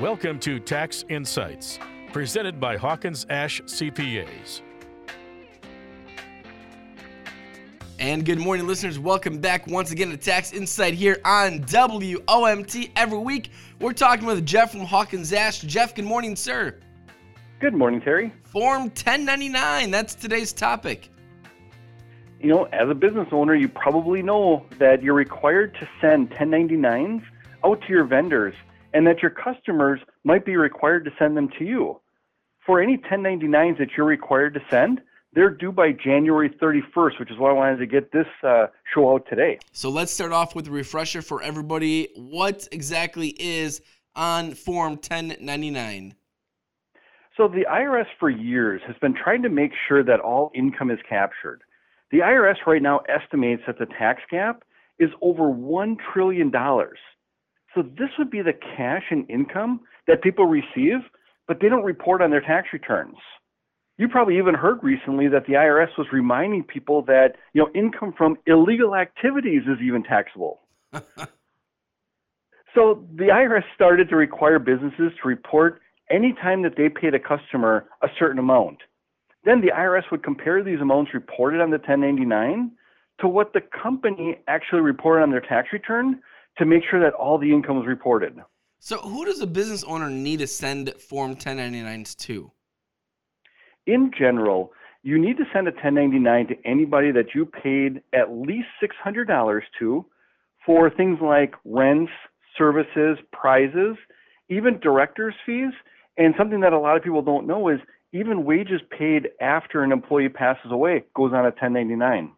Welcome to Tax Insights, presented by Hawkins Ash CPAs. And good morning, listeners. Welcome back once again to Tax Insight here on WOMT. Every week, we're talking with Jeff from Hawkins Ash. Jeff, good morning, sir. Good morning, Terry. Form 1099, that's today's topic. You know, as a business owner, you probably know that you're required to send 1099s out to your vendors and that your customers might be required to send them to you. For any 1099s that you're required to send, they're due by January 31st, which is why I wanted to get this show out today. So let's start off with a refresher for everybody. What exactly is on Form 1099? So the IRS for years has been trying to make sure that all income is captured. The IRS right now estimates that the tax gap is over $1 trillion. So this would be the cash and income that people receive, but they don't report on their tax returns. You probably even heard recently that the IRS was reminding people that, you know, income from illegal activities is even taxable. So the IRS started to require businesses to report any time that they paid a customer a certain amount. Then the IRS would compare these amounts reported on the 1099 to what the company actually reported on their tax return to make sure that all the income was reported. So who does a business owner need to send Form 1099s to? In general, you need to send a 1099 to anybody that you paid at least $600 to for things like rents, services, prizes, even directors' fees. And something that a lot of people don't know is even wages paid after an employee passes away goes on a 1099.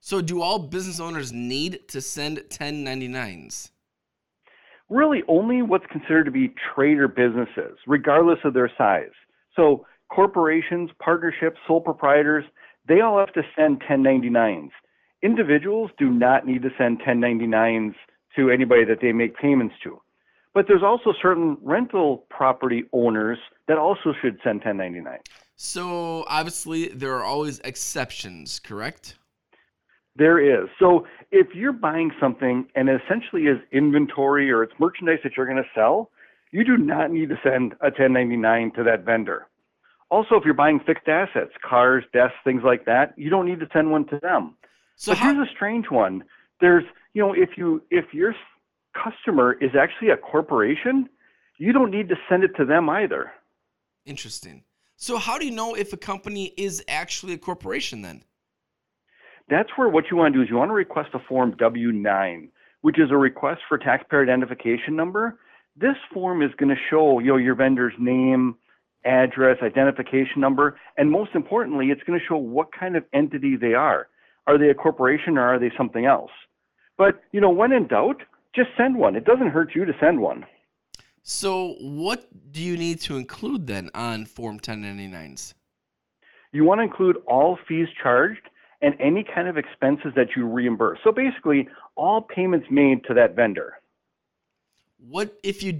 So do all business owners need to send 1099s? Really only what's considered to be trader businesses, regardless of their size. So corporations, partnerships, sole proprietors, they all have to send 1099s. Individuals do not need to send 1099s to anybody that they make payments to. But there's also certain rental property owners that also should send 1099. So obviously there are always exceptions, correct? There is. So if you're buying something and it essentially is inventory or it's merchandise that you're going to sell, you do not need to send a 1099 to that vendor. Also, if you're buying fixed assets, cars, desks, things like that, you don't need to send one to them. So here's a strange one. There's, you know, if you're customer is actually a corporation, you don't need to send it to them either. Interesting. So how do you know if a company is actually a corporation then? That's where what you want to do is you want to request a Form W-9, which is a request for taxpayer identification number. This form is going to show, you know, your vendor's name, address, identification number, and most importantly, it's going to show what kind of entity they are. Are they a corporation or are they something else? But, you know, when in doubt, just send one. It doesn't hurt you to send one. So what do you need to include then on Form 1099s? You want to include all fees charged and any kind of expenses that you reimburse. So basically, all payments made to that vendor. What if you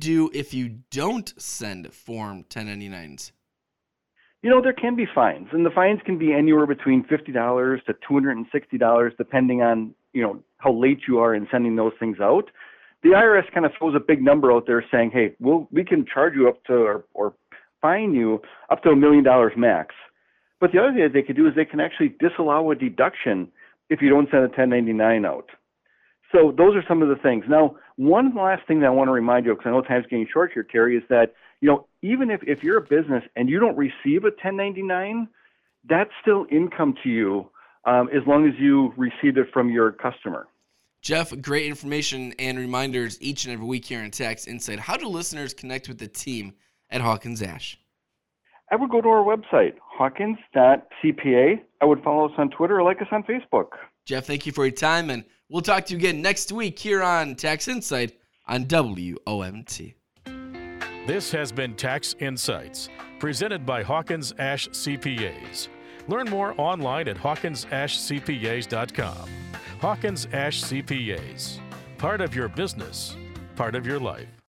don't send Form 1099s? You know, there can be fines, and the fines can be anywhere between $50 to $260, depending on, you know, how late you are in sending those things out. The IRS kind of throws a big number out there saying, hey, we can charge you up to or fine you up to $1 million max. But the other thing that they could do is they can actually disallow a deduction if you don't send a 1099 out. So those are some of the things. Now, one last thing that I want to remind you, because I know time's getting short here, Terry, is that, you know, even if you're a business and you don't receive a 1099, that's still income to you. As long as you received it from your customer. Jeff, great information and reminders each and every week here on Tax Insight. How do listeners connect with the team at Hawkins Ash? I would go to our website, hawkins.cpa. I would follow us on Twitter or like us on Facebook. Jeff, thank you for your time, and we'll talk to you again next week here on Tax Insight on WOMT. This has been Tax Insights, presented by Hawkins Ash CPAs. Learn more online at hawkinsashcpas.com. Hawkins Ash CPAs. Part of your business, part of your life.